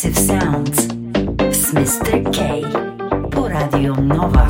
progressive sounds. It's Mr. K по Radio Nova.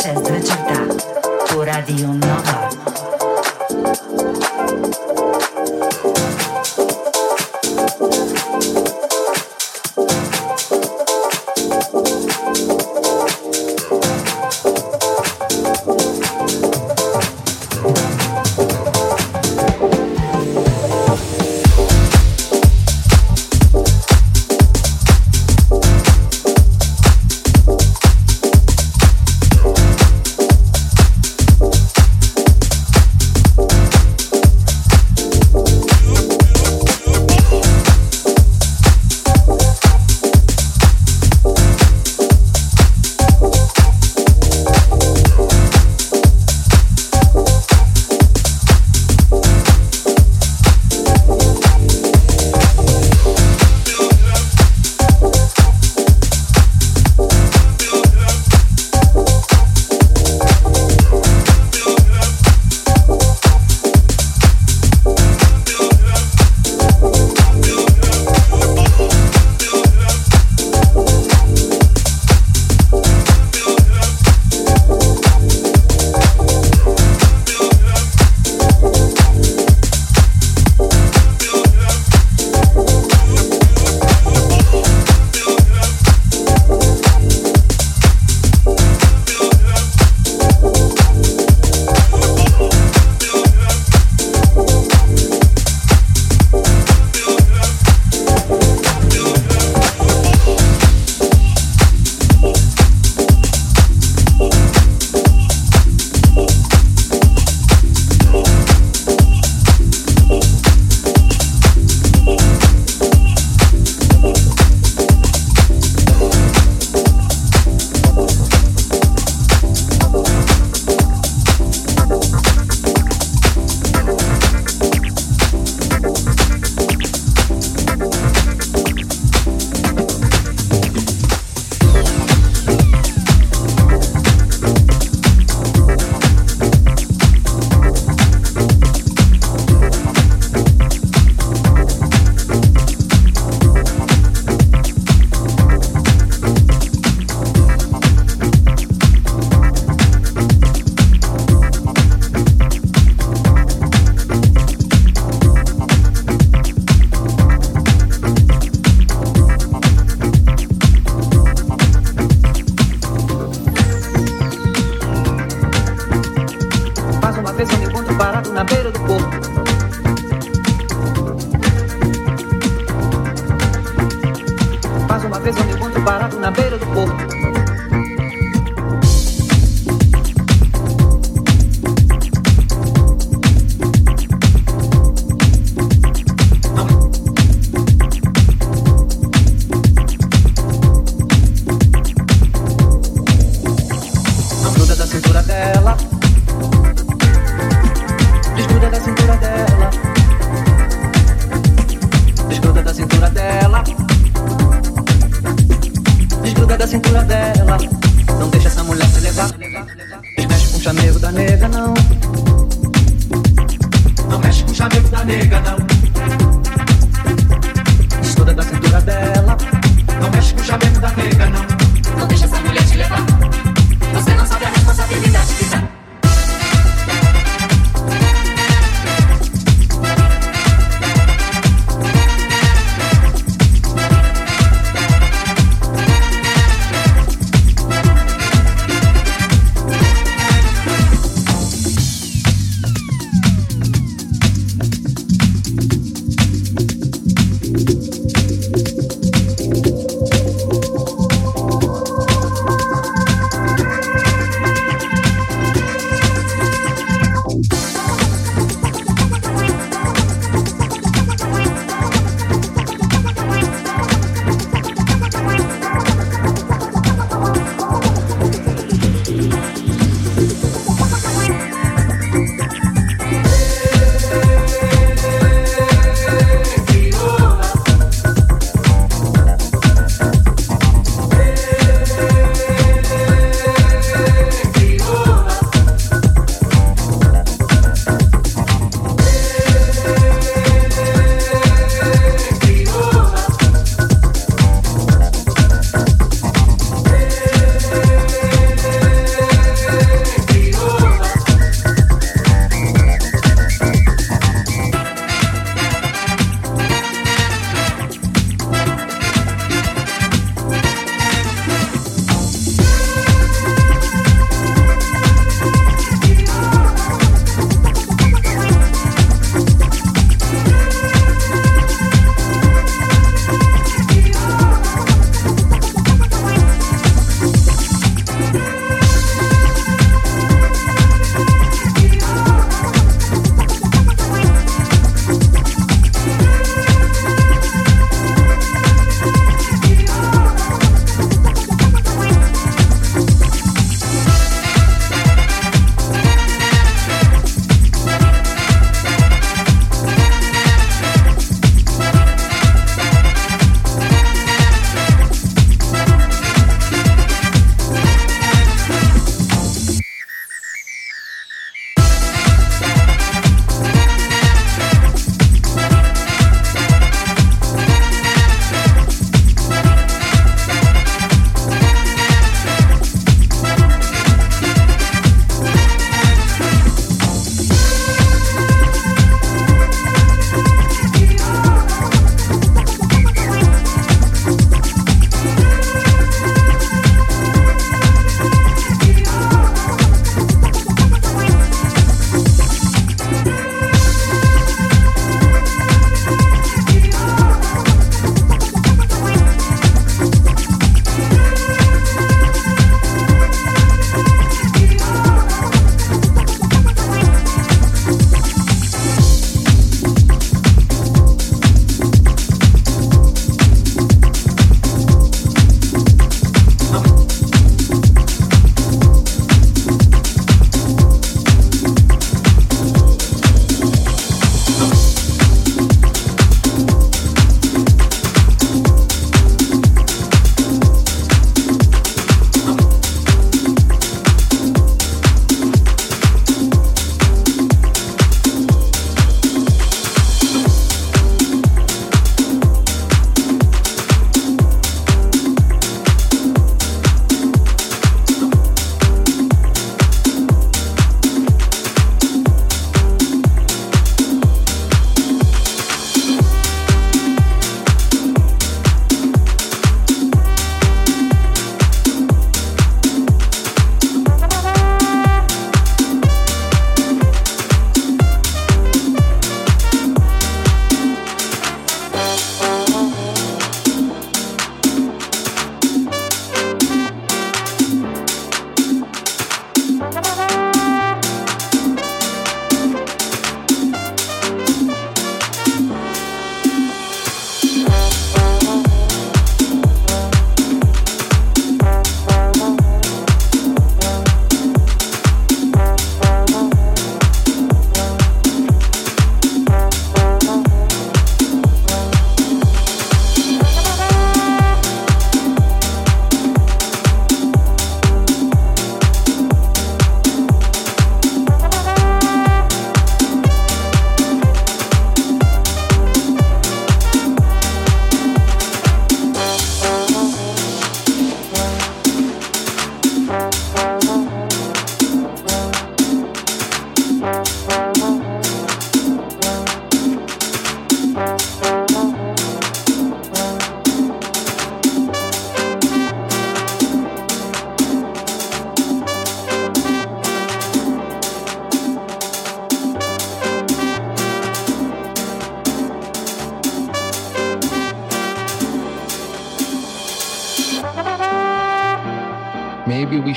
6 de certa по Радио Нова.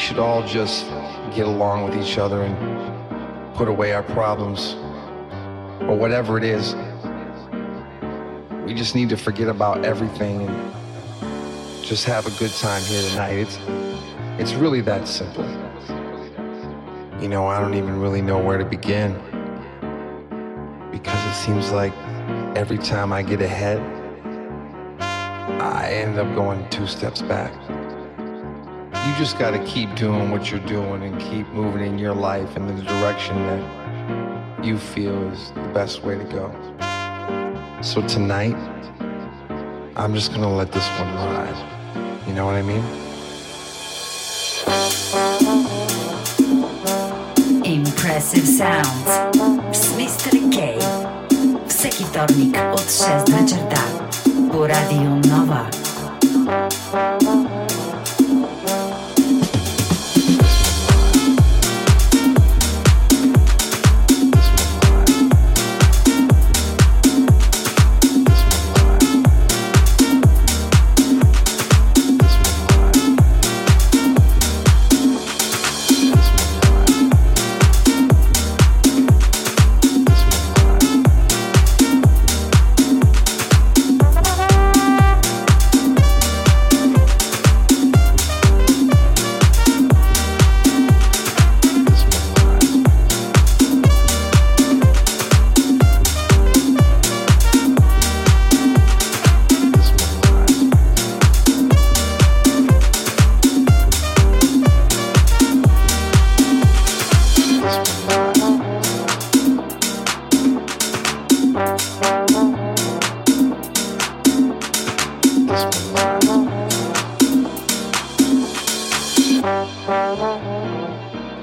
should all just get along with each other and put away our problems or whatever it is. We just need to forget about everything and just have a good time here tonight. It's really that simple. You know, I don't even really know where to begin, because it seems like every time I get ahead, I end up going two steps back. You just got to keep doing what you're doing and keep moving in your life in the direction that you feel is the best way to go. So tonight, I'm just going to let this one ride. You know what I mean? Impressive Sounds с Mr. K. Всеки вторник от 6 вечерта по Радио Нова.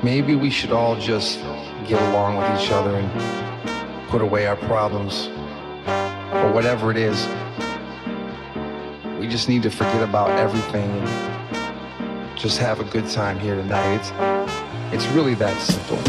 Maybe we should all just get along with each other and put away our problems or whatever it is. We just need to forget about everything and just have a good time here tonight. It's really that simple.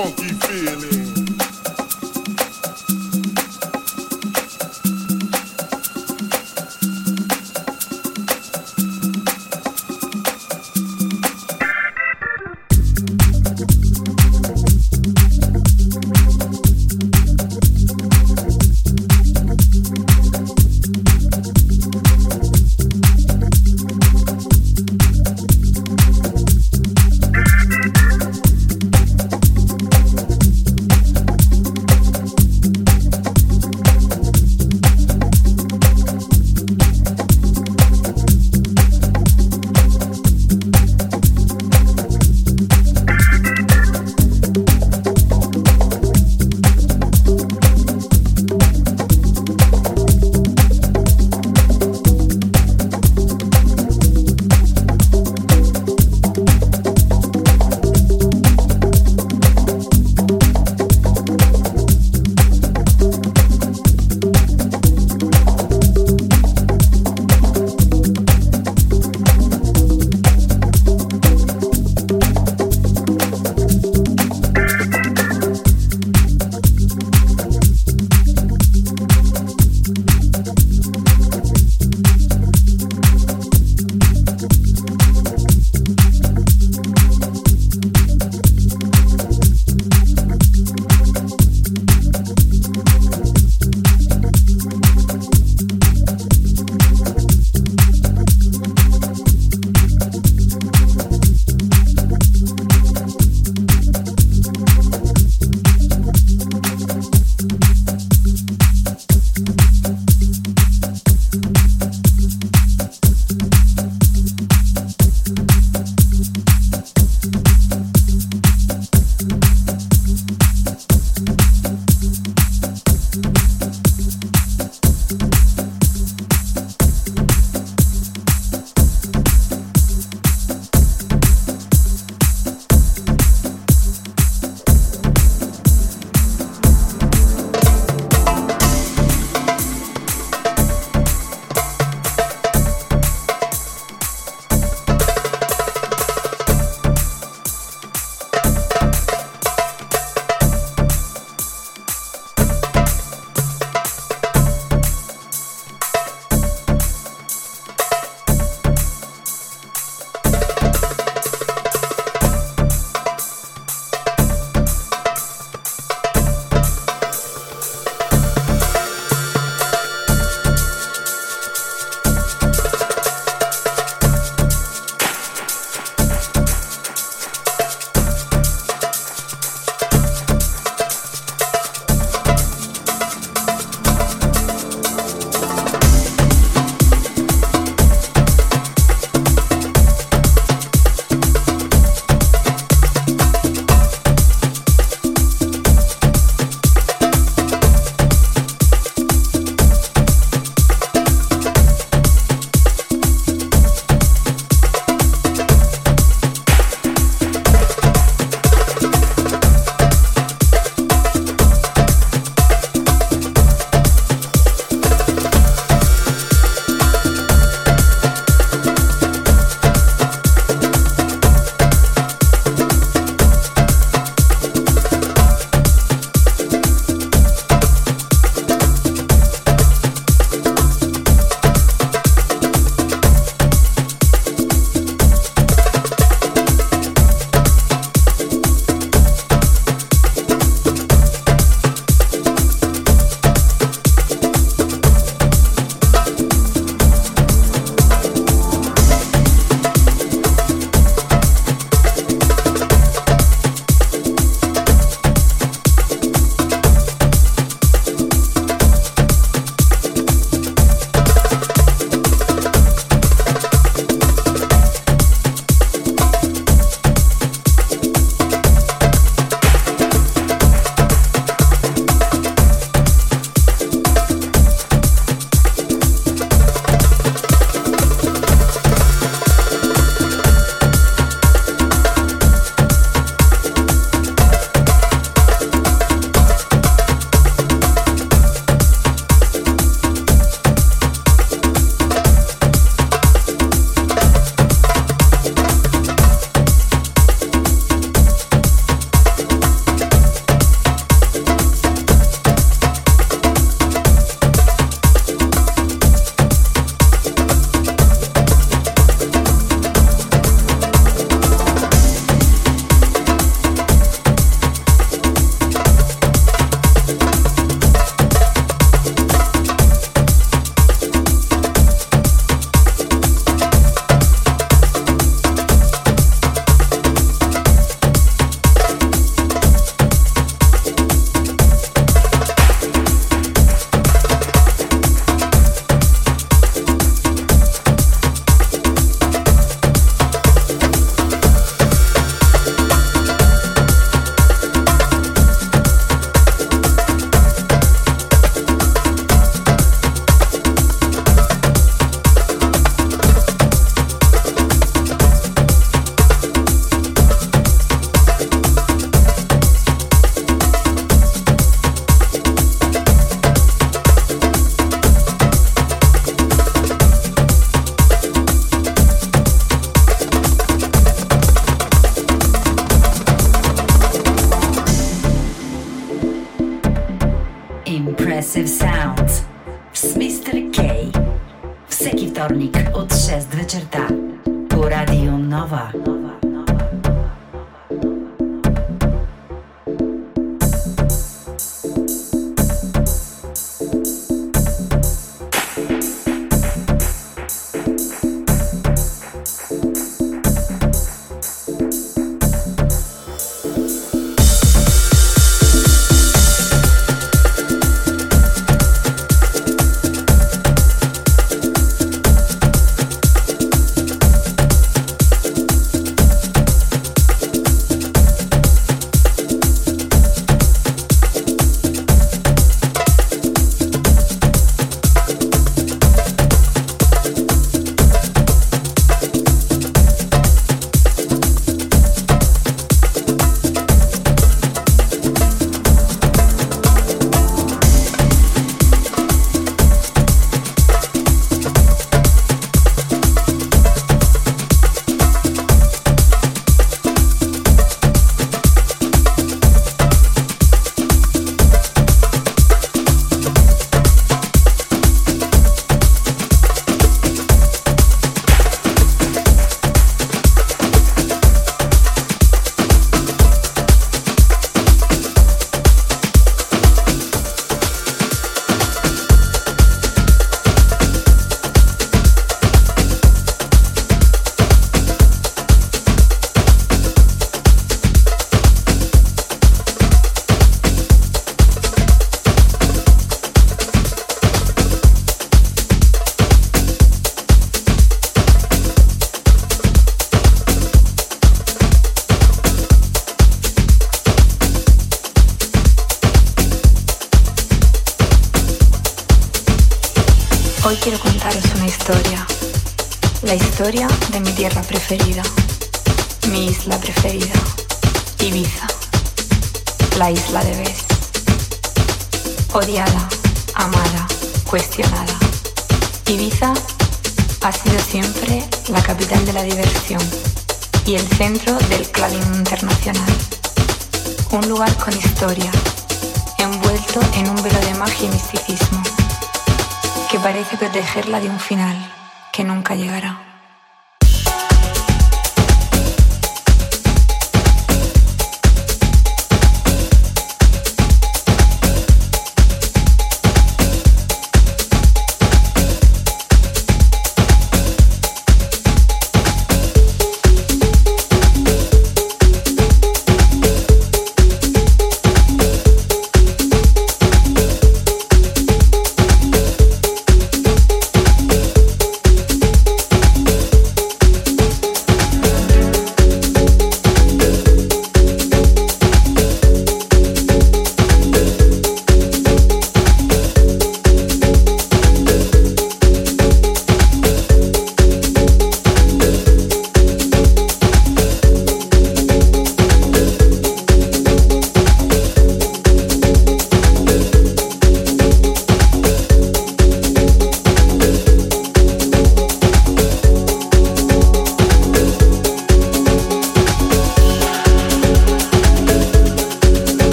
funky feeling. Progressive Sounds с Mr. K. Всеки вторник от 6 вечерта по Радио Нова. Hoy quiero contaros una historia, la historia de mi tierra preferida, mi isla preferida, Ibiza, la isla de Bes. Odiada, amada, cuestionada, Ibiza ha sido siempre la capital de la diversión y el centro del clubbing internacional. Un lugar con historia, envuelto en un velo de magia y misticismo, que parece protegerla de un final que nunca llegará.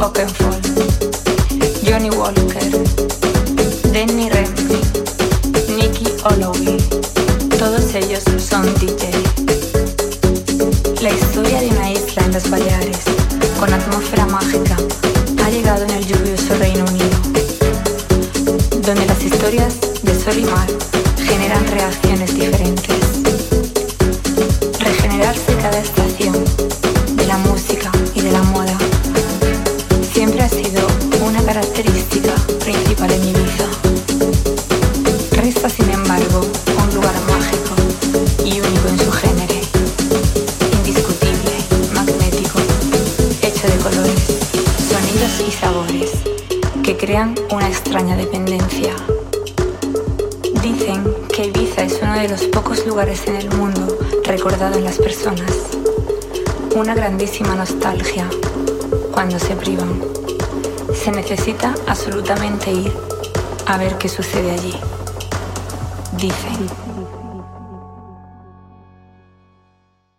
Open Islas Baleares, con atmósfera mágica, ha llegado en el lluvioso Reino Unido, donde las historias de sol y mar generan reacciones diferentes. Regenerarse cada estación de la música y de la moda siempre ha sido una característica principal en Ibiza. Resta, sin embargo, un lugar mágico y único en su género. Y sabores que crean una extraña dependencia. Dicen que Ibiza es uno de los pocos lugares en el mundo recordado en las personas. Una grandísima nostalgia cuando se privan. Se necesita absolutamente ir a ver qué sucede allí. Dicen.